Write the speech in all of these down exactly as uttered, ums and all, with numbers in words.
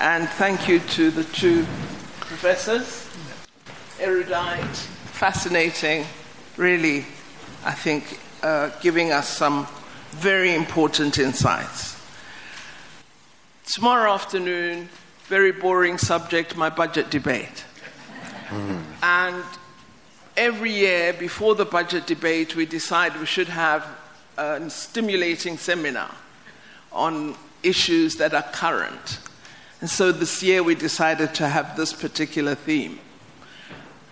And thank you to the two professors, erudite, fascinating, really, I think, uh, giving us some very important insights. Tomorrow afternoon, very boring subject, my budget debate. Mm. And every year before the budget debate, we decide we should have a stimulating seminar on issues that are current. And so this year we decided to have this particular theme.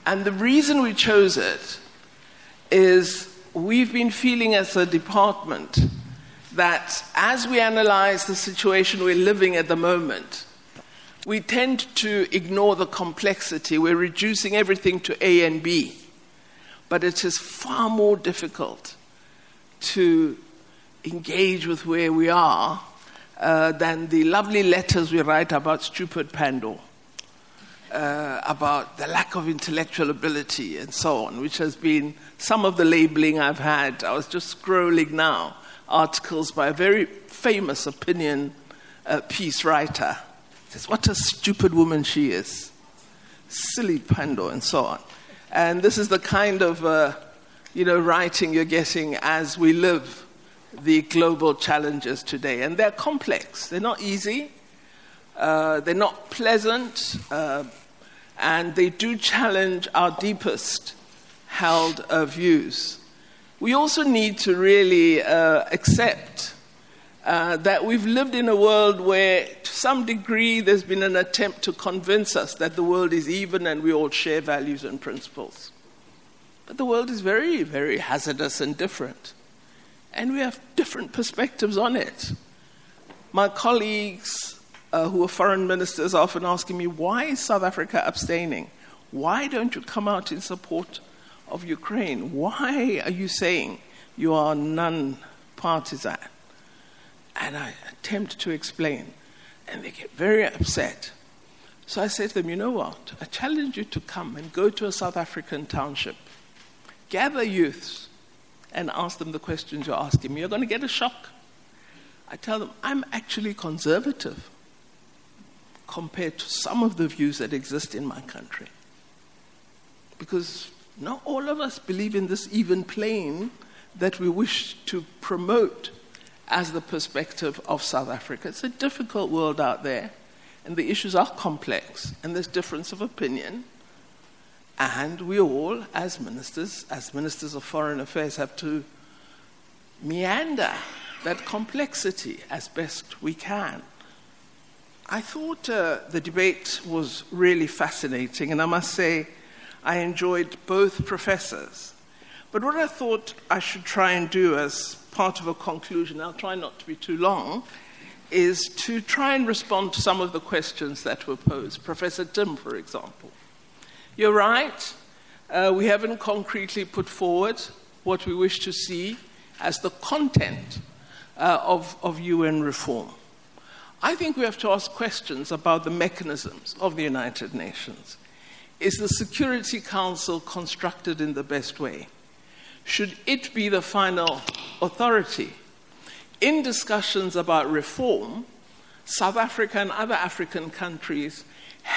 And the reason we chose it is we've been feeling as a department that as we analyze the situation we're living at the moment, we tend to ignore the complexity. We're reducing everything to A and B. But it is far more difficult to engage with where we are Uh, than the lovely letters we write about stupid Pandor, uh, about the lack of intellectual ability and so on, which has been some of the labeling I've had. I was just scrolling now, articles by a very famous opinion uh, piece writer. It says, what a stupid woman she is. Silly Pandor and so on. And this is the kind of uh, you know, writing you're getting as we live the global challenges today. And they're complex. They're not easy. Uh, they're not pleasant. Uh, and they do challenge our deepest held uh, views. We also need to really uh, accept uh, that we've lived in a world where, to some degree, there's been an attempt to convince us that the world is even and we all share values and principles. But the world is very, very hazardous and different. And we have different perspectives on it. My colleagues uh, who are foreign ministers are often asking me, why is South Africa abstaining? Why don't you come out in support of Ukraine? Why are you saying you are non-partisan? And I attempt to explain, and they get very upset. So I say to them, you know what? I challenge you to come and go to a South African township. Gather youths and ask them the questions you're asking me. You're going to get a shock. I tell them, I'm actually conservative compared to some of the views that exist in my country. Because not all of us believe in this even plane that we wish to promote as the perspective of South Africa. It's a difficult world out there, and the issues are complex, and there's difference of opinion. And we all, as ministers, as ministers of foreign affairs, have to meander that complexity as best we can. I thought uh, the debate was really fascinating, and I must say I enjoyed both professors. But what I thought I should try and do as part of a conclusion, I'll try not to be too long, is to try and respond to some of the questions that were posed. Professor Tim, for example. You're right, uh, we haven't concretely put forward what we wish to see as the content uh, of, of U N reform. I think we have to ask questions about the mechanisms of the United Nations. Is the Security Council constructed in the best way? Should it be the final authority? In discussions about reform, South Africa and other African countries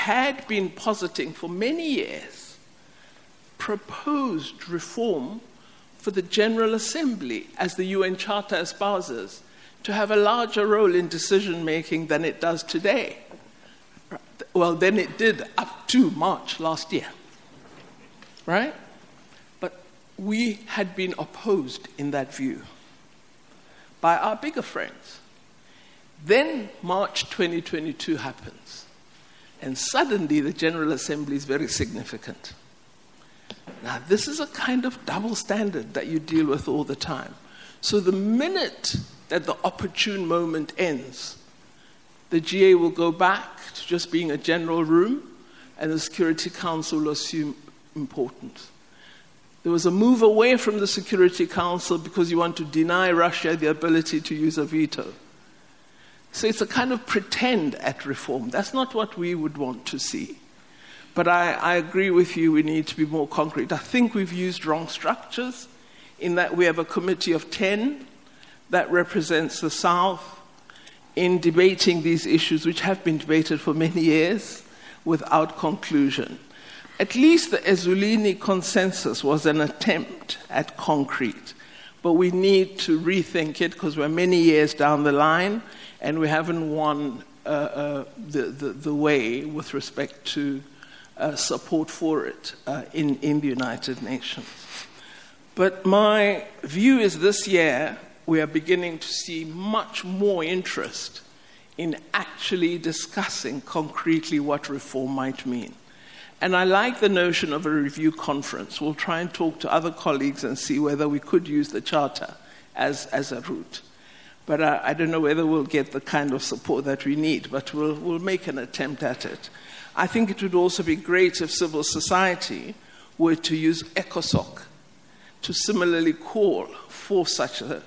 had been positing for many years proposed reform for the General Assembly, as the U N Charter espouses, to have a larger role in decision-making than it does today. Well, than it did up to March last year, right? But we had been opposed in that view by our bigger friends. Then March twenty twenty-two happens. And suddenly, the General Assembly is very significant. Now, this is a kind of double standard that you deal with all the time. So the minute that the opportune moment ends, the G A will go back to just being a general room, and the Security Council will assume importance. There was a move away from the Security Council because you want to deny Russia the ability to use a veto. So it's a kind of pretend at reform. That's not what we would want to see. But I, I agree with you, we need to be more concrete. I think we've used wrong structures in that we have a committee of ten that represents the South, in debating these issues, which have been debated for many years, without conclusion. At least the Ezulini consensus was an attempt at concrete, but we need to rethink it because we're many years down the line and we haven't won uh, uh, the, the, the way with respect to uh, support for it uh, in, in the United Nations. But my view is this year, we are beginning to see much more interest in actually discussing concretely what reform might mean. And I like the notion of a review conference. We'll try and talk to other colleagues and see whether we could use the Charter as, as a route. But I, I don't know whether we'll get the kind of support that we need, but we'll, we'll make an attempt at it. I think it would also be great if civil society were to use ECOSOC to similarly call for such a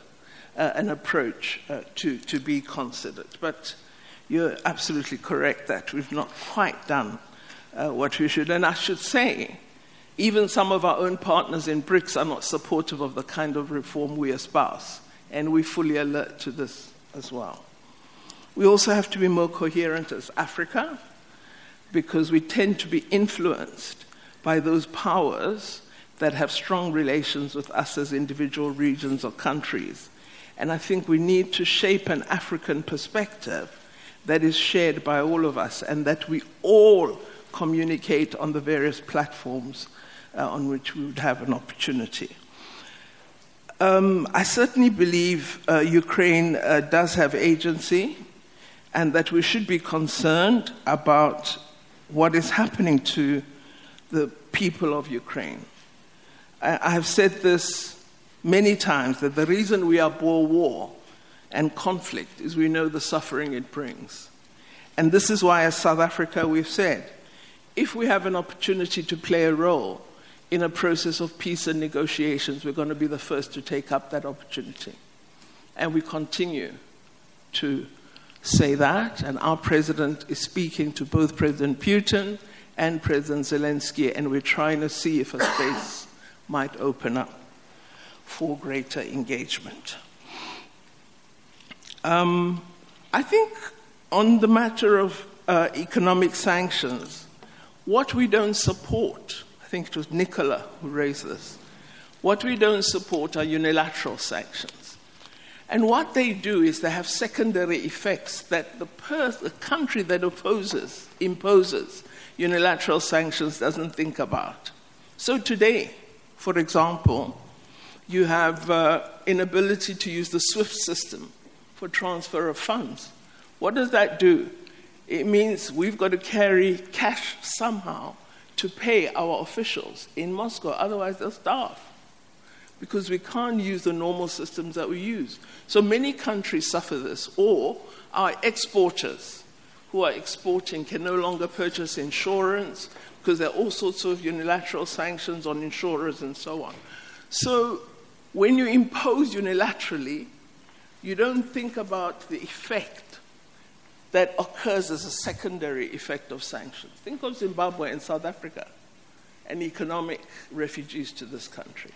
Uh, an approach uh, to, to be considered. But you're absolutely correct that we've not quite done uh, what we should. And I should say, even some of our own partners in BRICS are not supportive of the kind of reform we espouse, and we're fully alert to this as well. We also have to be more coherent as Africa, because we tend to be influenced by those powers that have strong relations with us as individual regions or countries. And I think we need to shape an African perspective that is shared by all of us and that we all communicate on the various platforms uh, on which we would have an opportunity. Um, I certainly believe uh, Ukraine uh, does have agency and that we should be concerned about what is happening to the people of Ukraine. I, I have said this many times, that the reason we abhor war and conflict is we know the suffering it brings. And this is why, as South Africa, we've said, if we have an opportunity to play a role in a process of peace and negotiations, we're going to be the first to take up that opportunity. And we continue to say that, and our president is speaking to both President Putin and President Zelensky, and we're trying to see if a space might open up for greater engagement. Um, I think on the matter of uh, economic sanctions, what we don't support, I think it was Nicola who raised this, what we don't support are unilateral sanctions. And what they do is they have secondary effects that the, pers the country that opposes, imposes unilateral sanctions doesn't think about. So today, for example, you have uh, inability to use the SWIFT system for transfer of funds. What does that do? It means we've got to carry cash somehow to pay our officials in Moscow, otherwise they'll starve, because we can't use the normal systems that we use. So many countries suffer this, or our exporters who are exporting can no longer purchase insurance because there are all sorts of unilateral sanctions on insurers and so on. So when you impose unilaterally, you don't think about the effect that occurs as a secondary effect of sanctions. Think of Zimbabwe and South Africa and economic refugees to this country.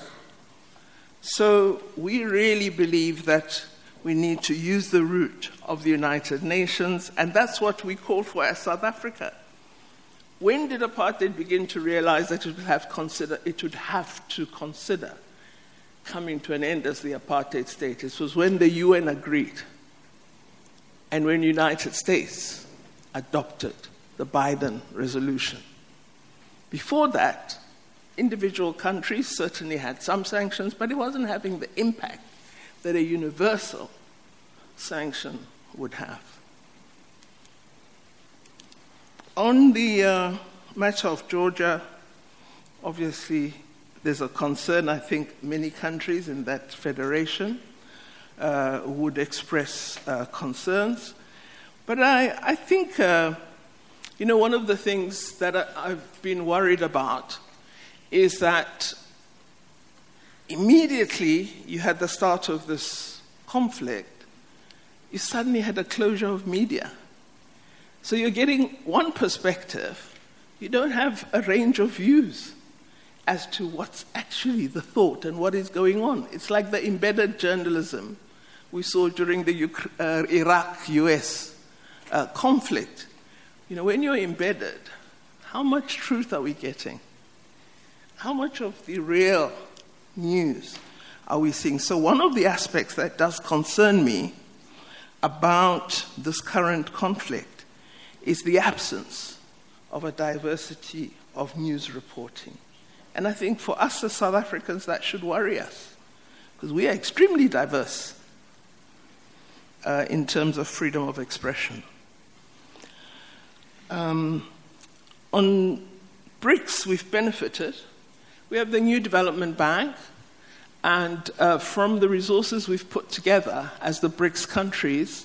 So we really believe that we need to use the route of the United Nations, and that's what we call for as South Africa. When did apartheid begin to realize that it would have, consider, it would have to consider coming to an end as the apartheid state? It was when the U N agreed and when the United States adopted the Biden resolution. Before that, individual countries certainly had some sanctions, but it wasn't having the impact that a universal sanction would have. On the uh, matter of Georgia, obviously, there's a concern. I think many countries in that federation uh, would express uh, concerns. But I, I think, uh, you know, one of the things that I, I've been worried about is that immediately you had the start of this conflict, you suddenly had a closure of media. So you're getting one perspective. You don't have a range of views as to what's actually the thought and what is going on. It's like the embedded journalism we saw during the uh, Iraq U S uh, conflict. You know, when you're embedded, how much truth are we getting? How much of the real news are we seeing? So one of the aspects that does concern me about this current conflict is the absence of a diversity of news reporting. And I think for us as South Africans, that should worry us, because we are extremely diverse uh, in terms of freedom of expression. Um, on BRICS, we've benefited. We have the new development bank, and uh, from the resources we've put together as the BRICS countries,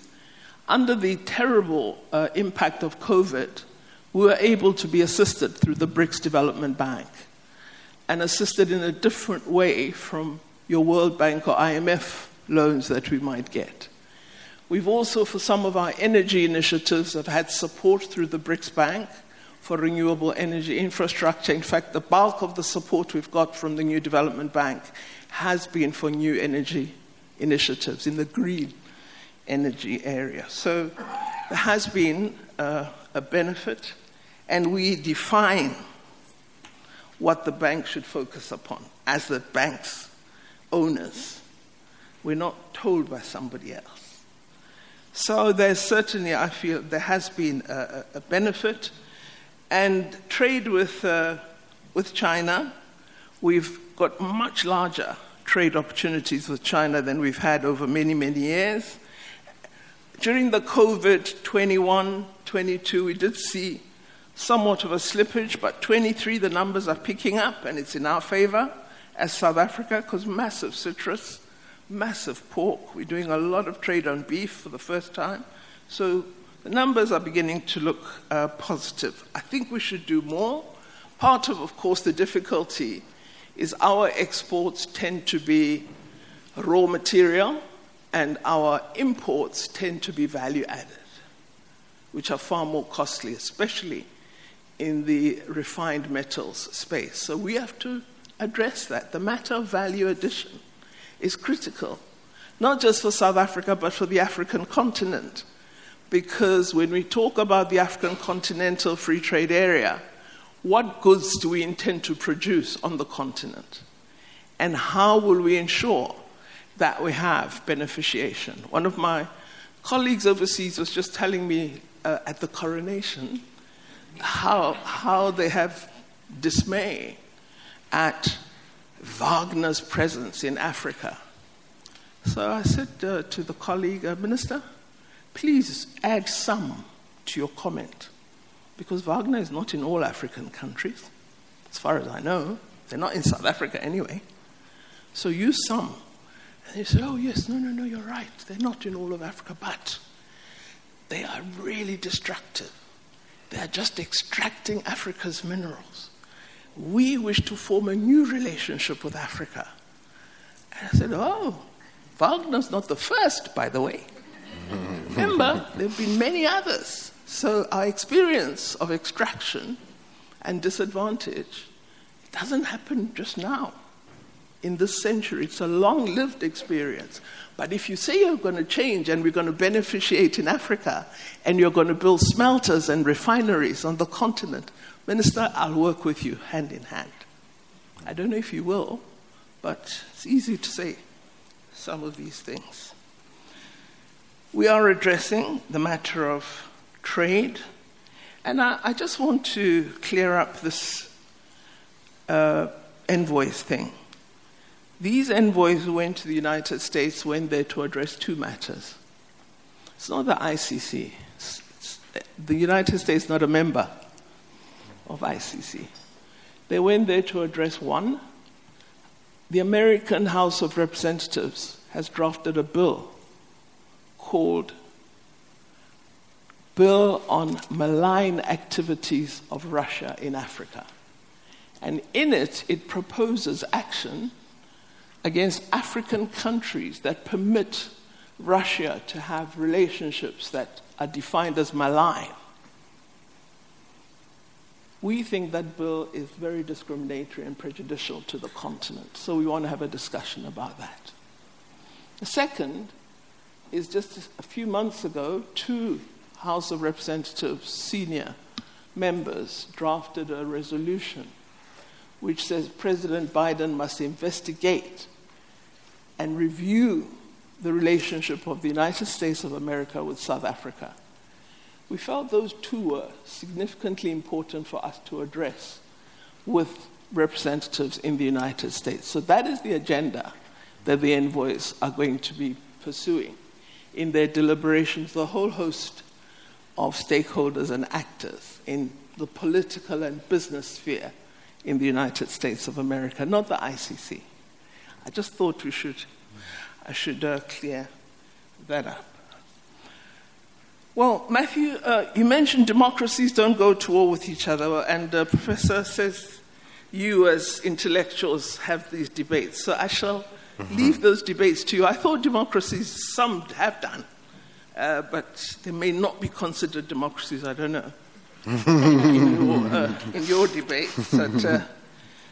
under the terrible uh, impact of COVID, we were able to be assisted through the BRICS Development Bank, and assisted in a different way from your World Bank or I M F loans that we might get. We've also, for some of our energy initiatives, have had support through the BRICS Bank for renewable energy infrastructure. In fact, the bulk of the support we've got from the New Development Bank has been for new energy initiatives in the green energy area. So there has been uh, a benefit, and we define what the bank should focus upon as the bank's owners. We're not told by somebody else. So there's certainly, I feel, there has been a, a benefit. And trade with, uh, with China, we've got much larger trade opportunities with China than we've had over many, many years. During the COVID twenty-one, twenty-two, we did see somewhat of a slippage, but twenty-three, the numbers are picking up, and it's in our favor as South Africa, because massive citrus, massive pork. We're doing a lot of trade on beef for the first time. So the numbers are beginning to look uh, positive. I think we should do more. Part of, of course, the difficulty is our exports tend to be raw material, and our imports tend to be value added, which are far more costly, especially in the refined metals space. So we have to address that. The matter of value addition is critical, not just for South Africa, but for the African continent. Because when we talk about the African Continental Free Trade Area, what goods do we intend to produce on the continent? And how will we ensure that we have beneficiation? One of my colleagues overseas was just telling me uh, at the coronation how, how they have dismay at Wagner's presence in Africa. So I said uh, to the colleague, uh, Minister, please add some to your comment, because Wagner is not in all African countries, as far as I know. They're not in South Africa anyway. So use some. And they said, oh yes, no, no, no, you're right. They're not in all of Africa, but they are really destructive. They are just extracting Africa's minerals. We wish to form a new relationship with Africa. And I said, oh, Wagner's not the first, by the way. Remember, there have been many others. So our experience of extraction and disadvantage doesn't happen just now. In this century, it's a long-lived experience. But if you say you're going to change and we're going to beneficiate in Africa and you're going to build smelters and refineries on the continent, Minister, I'll work with you hand in hand. I don't know if you will, but it's easy to say some of these things. We are addressing the matter of trade, and I, I just want to clear up this uh, envoys thing. These envoys who went to the United States went there to address two matters. It's not the I C C. It's, it's, the United States is not a member of I C C. They went there to address one. The American House of Representatives has drafted a bill called Bill on Malign Activities of Russia in Africa. And in it, it proposes action against African countries that permit Russia to have relationships that are defined as malign. We think that bill is very discriminatory and prejudicial to the continent, so we want to have a discussion about that. The second is just a few months ago, two House of Representatives senior members drafted a resolution which says President Biden must investigate and review the relationship of the United States of America with South Africa. We felt those two were significantly important for us to address with representatives in the United States. So that is the agenda that the envoys are going to be pursuing in their deliberations, the whole host of stakeholders and actors in the political and business sphere in the United States of America, not the I C C. I just thought we should, I should uh, clear that up. Well, Matthew, uh, you mentioned democracies don't go to war with each other, and uh, Professor says you as intellectuals have these debates, so I shall mm-hmm. leave those debates to you. I thought democracies, some have done, uh, but they may not be considered democracies, I don't know, in, your, uh, in your debate, but uh,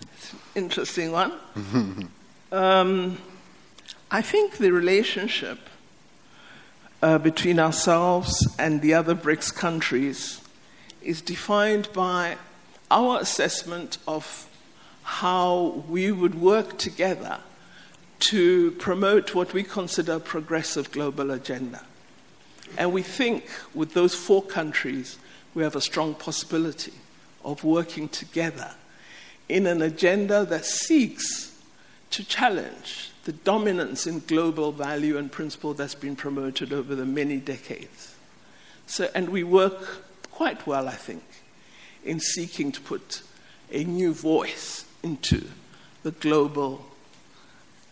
it's an interesting one. Um, I think the relationship uh, between ourselves and the other BRICS countries is defined by our assessment of how we would work together to promote what we consider a progressive global agenda. And we think with those four countries, we have a strong possibility of working together in an agenda that seeks to challenge the dominance in global value and principle that's been promoted over the many decades. So, and we work quite well, I think, in seeking to put a new voice into the global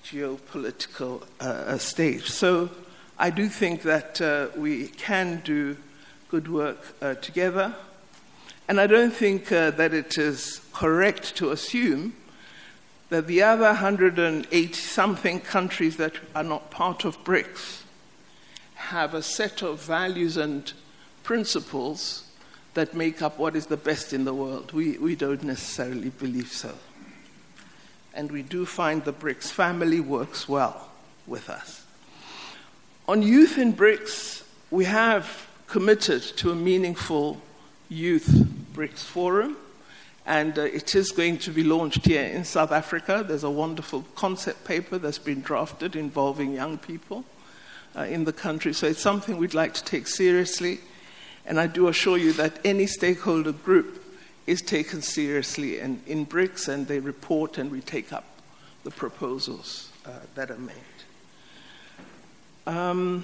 geopolitical uh, stage. So I do think that uh, we can do good work uh, together. And I don't think uh, that it is correct to assume that the other one hundred eighty something countries that are not part of BRICS have a set of values and principles that make up what is the best in the world. We, we don't necessarily believe so. And we do find the BRICS family works well with us. On youth in BRICS, we have committed to a meaningful youth BRICS forum, and uh, it is going to be launched here in South Africa. There's a wonderful concept paper that's been drafted involving young people uh, in the country. So it's something we'd like to take seriously. And I do assure you that any stakeholder group is taken seriously in, in BRICS, and they report and we take up the proposals uh, that are made. Um,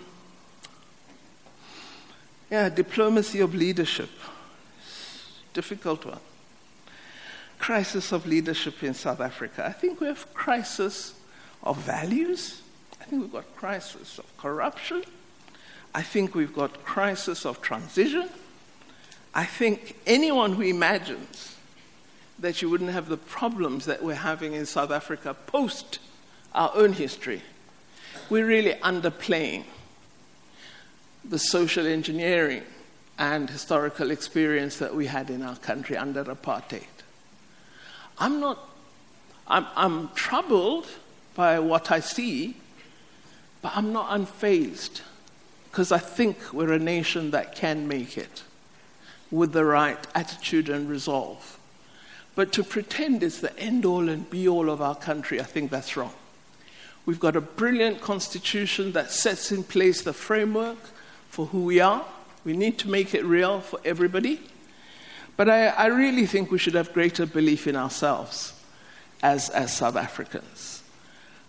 yeah, diplomacy of leadership, difficult one. Crisis of leadership in South Africa. I think we have crisis of values. I think we've got crisis of corruption. I think we've got crisis of transition. I think anyone who imagines that you wouldn't have the problems that we're having in South Africa post our own history, we're really underplaying the social engineering and historical experience that we had in our country under apartheid. I'm not, I'm, I'm troubled by what I see, but I'm not unfazed, because I think we're a nation that can make it with the right attitude and resolve. But to pretend it's the end-all and be-all of our country, I think that's wrong. We've got a brilliant constitution that sets in place the framework for who we are. We need to make it real for everybody. But I, I really think we should have greater belief in ourselves as, as South Africans.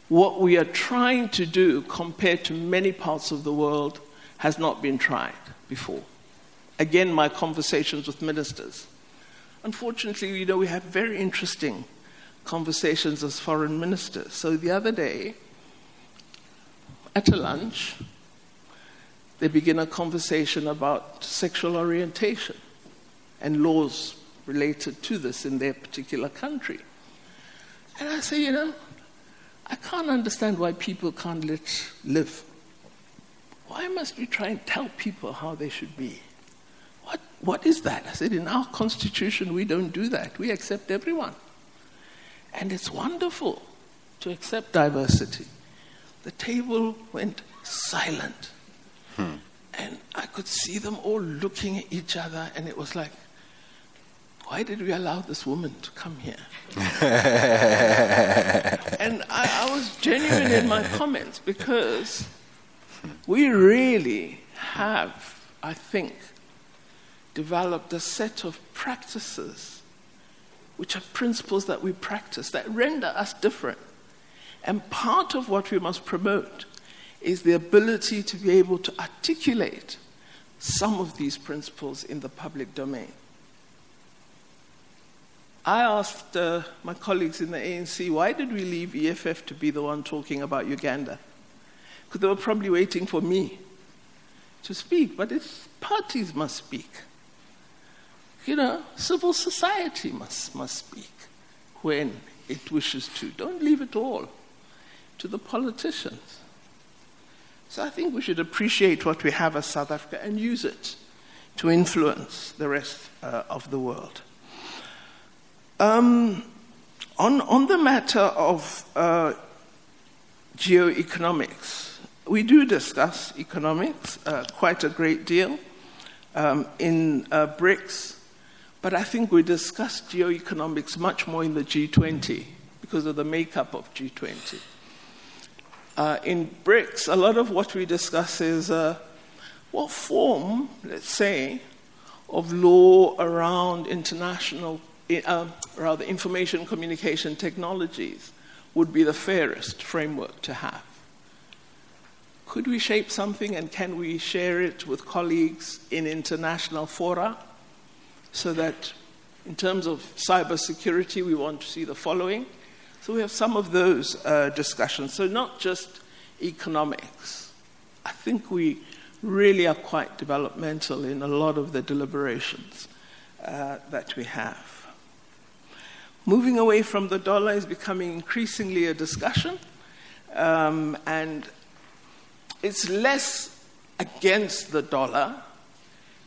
What we are trying to do compared to many parts of the world has not been tried before. Again, my conversations with ministers. Unfortunately, you know, we have very interesting conversations as foreign ministers. So the other day, at a lunch, they begin a conversation about sexual orientation and laws related to this in their particular country. And I say, you know, I can't understand why people can't let live. Why must we try and tell people how they should be? What, what is that? I said, in our constitution, we don't do that. We accept everyone. And it's wonderful to accept diversity. The table went silent. could see them all looking at each other, and it was like, why did we allow this woman to come here? And I, I was genuine in my comments, because we really have, I think, developed a set of practices which are principles that we practice that render us different. And part of what we must promote is the ability to be able to articulate some of these principles in the public domain. I asked uh, my colleagues in the A N C, why did we leave E F F to be the one talking about Uganda? Because they were probably waiting for me to speak, but it's parties must speak. You know, civil society must, must speak when it wishes to. Don't leave it all to the politicians. So I think we should appreciate what we have as South Africa and use it to influence the rest uh, of the world. Um, on, on the matter of uh, geoeconomics, we do discuss economics uh, quite a great deal um, in uh, BRICS, but I think we discuss geoeconomics much more in the G twenty because of the makeup of G twenty. Uh, in BRICS, a lot of what we discuss is uh, what form, let's say, of law around international Uh, rather, information communication technologies would be the fairest framework to have. Could we shape something, and can we share it with colleagues in international fora, so that in terms of cybersecurity we want to see the following? So we have some of those uh, discussions. So not just economics. I think we really are quite developmental in a lot of the deliberations uh, that we have. Moving away from the dollar is becoming increasingly a discussion, um, and it's less against the dollar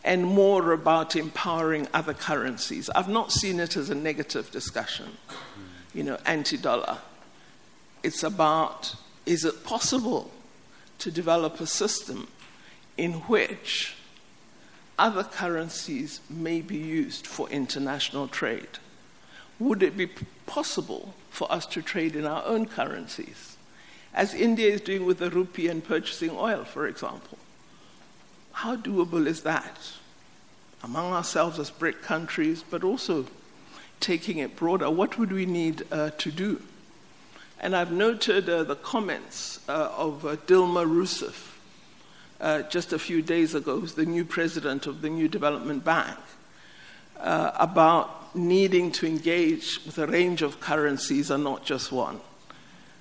and more about empowering other currencies. I've not seen it as a negative discussion, you know, anti-dollar. It's about, is it possible to develop a system in which other currencies may be used for international trade? Would it be possible for us to trade in our own currencies, as India is doing with the rupee and purchasing oil, for example? How doable is that among ourselves as BRIC countries, but also taking it broader? What would we need uh, to do? And I've noted uh, the comments uh, of uh, Dilma Rousseff uh, just a few days ago, who's the new president of the New Development Bank, uh, about needing to engage with a range of currencies and not just one.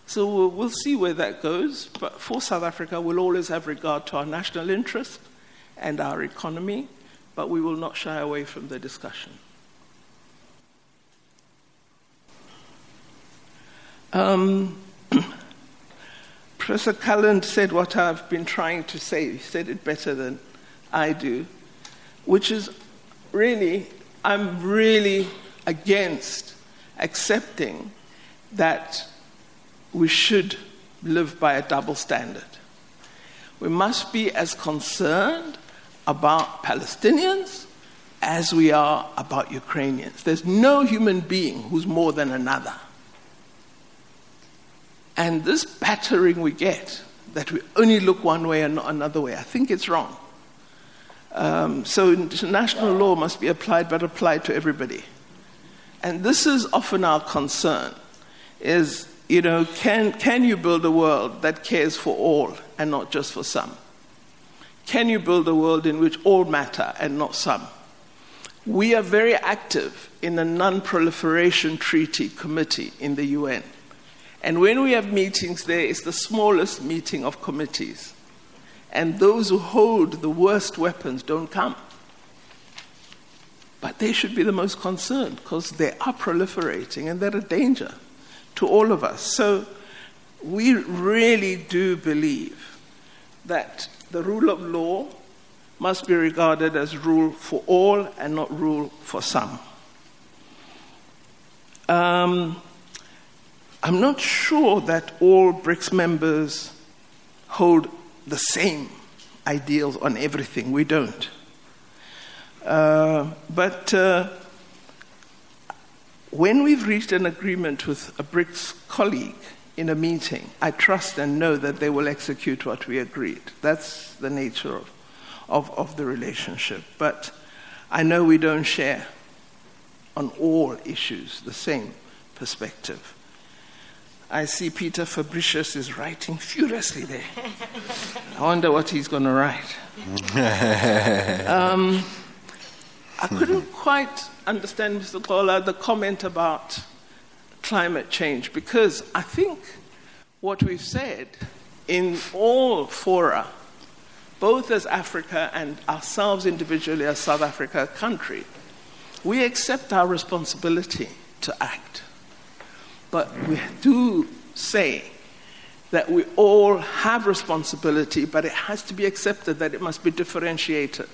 So we'll, we'll see where that goes, but for South Africa, we'll always have regard to our national interest and our economy, but we will not shy away from the discussion. Um, Professor Calland said what I've been trying to say. He said it better than I do, which is really, I'm really against accepting that we should live by a double standard. We must be as concerned about Palestinians as we are about Ukrainians. There's no human being who's more than another. And this battering we get, that we only look one way and not another way, I think it's wrong. Um, so international law must be applied, but applied to everybody. And this is often our concern, is, you know, can, can you build a world that cares for all and not just for some? Can you build a world in which all matter and not some? We are very active in the Non-Proliferation Treaty Committee in the U N. And when we have meetings there, it's the smallest meeting of committees. And those who hold the worst weapons don't come. But they should be the most concerned, because they are proliferating and they're a danger to all of us. So we really do believe that the rule of law must be regarded as rule for all and not rule for some. Um, I'm not sure that all BRICS members hold the same ideals on everything. We don't. Uh, but uh, when we've reached an agreement with a BRICS colleague in a meeting, I trust and know that they will execute what we agreed. That's the nature of, of, of the relationship. But I know we don't share on all issues the same perspective. I see Peter Fabricius is writing furiously there. I wonder what he's going to write. um, I couldn't quite understand, Mister Calland, the comment about climate change, because I think what we've said in all fora, both as Africa and ourselves individually as South Africa, a country, we accept our responsibility to act. But we do say that we all have responsibility, but it has to be accepted that it must be differentiated.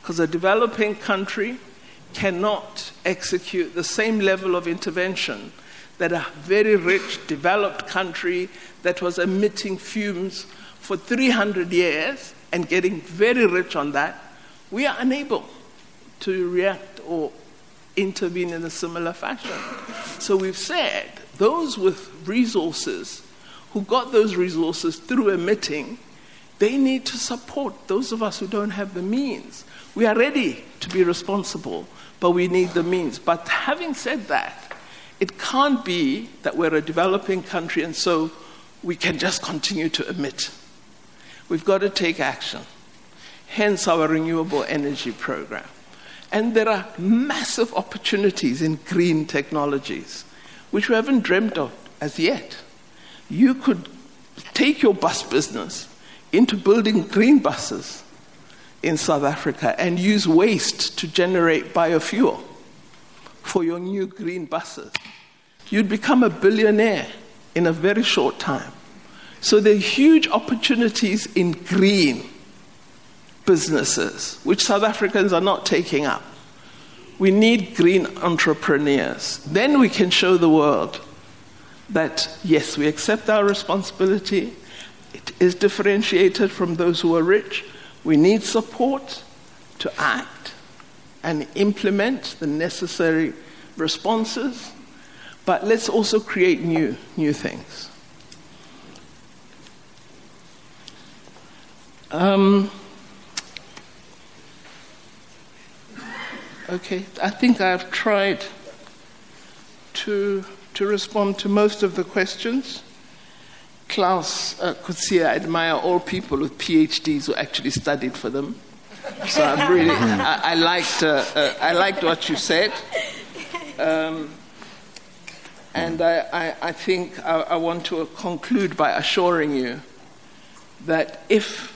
Because a developing country cannot execute the same level of intervention that a very rich, developed country that was emitting fumes for three hundred years and getting very rich on that. We are unable to react or intervene in a similar fashion. So we've said those with resources, who got those resources through emitting, they need to support those of us who don't have the means. We are ready to be responsible, but we need the means. But having said that, it can't be that we're a developing country and so we can just continue to emit. We've got to take action. Hence our renewable energy program. And there are massive opportunities in green technologies, which we haven't dreamt of as yet. You could take your bus business into building green buses in South Africa and use waste to generate biofuel for your new green buses. You'd become a billionaire in a very short time. So there are huge opportunities in green businesses, which South Africans are not taking up. We need green entrepreneurs. Then we can show the world that, yes, we accept our responsibility. It is differentiated from those who are rich. We need support to act and implement the necessary responses, but let's also create new, new things. Um, okay, I think I've tried to, to respond to most of the questions. Klaus uh, could see I admire all people with P H Ds who actually studied for them. So I'm really, I, I, liked, uh, uh, I liked what you said. Um, and I, I, I think I, I want to conclude by assuring you that if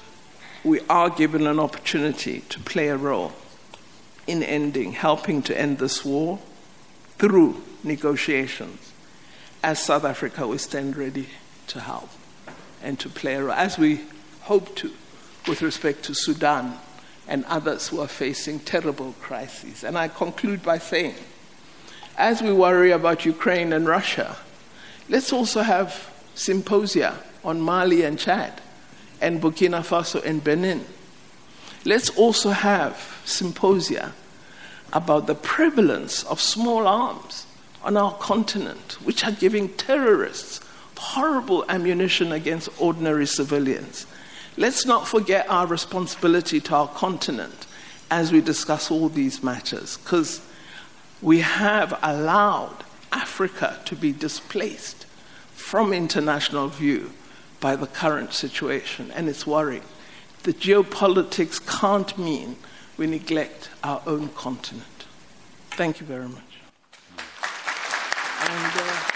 we are given an opportunity to play a role in ending, helping to end this war through negotiations, as South Africa, we stand ready to help and to play a role, as we hope to, with respect to Sudan and others who are facing terrible crises. And I conclude by saying, as we worry about Ukraine and Russia, let's also have symposia on Mali and Chad and Burkina Faso and Benin. Let's also have symposia about the prevalence of small arms on our continent, which are giving terrorists horrible ammunition against ordinary civilians. Let's not forget our responsibility to our continent as we discuss all these matters, because we have allowed Africa to be displaced from international view by the current situation, and it's worrying. The geopolitics can't mean we neglect our own continent. Thank you very much. And, uh,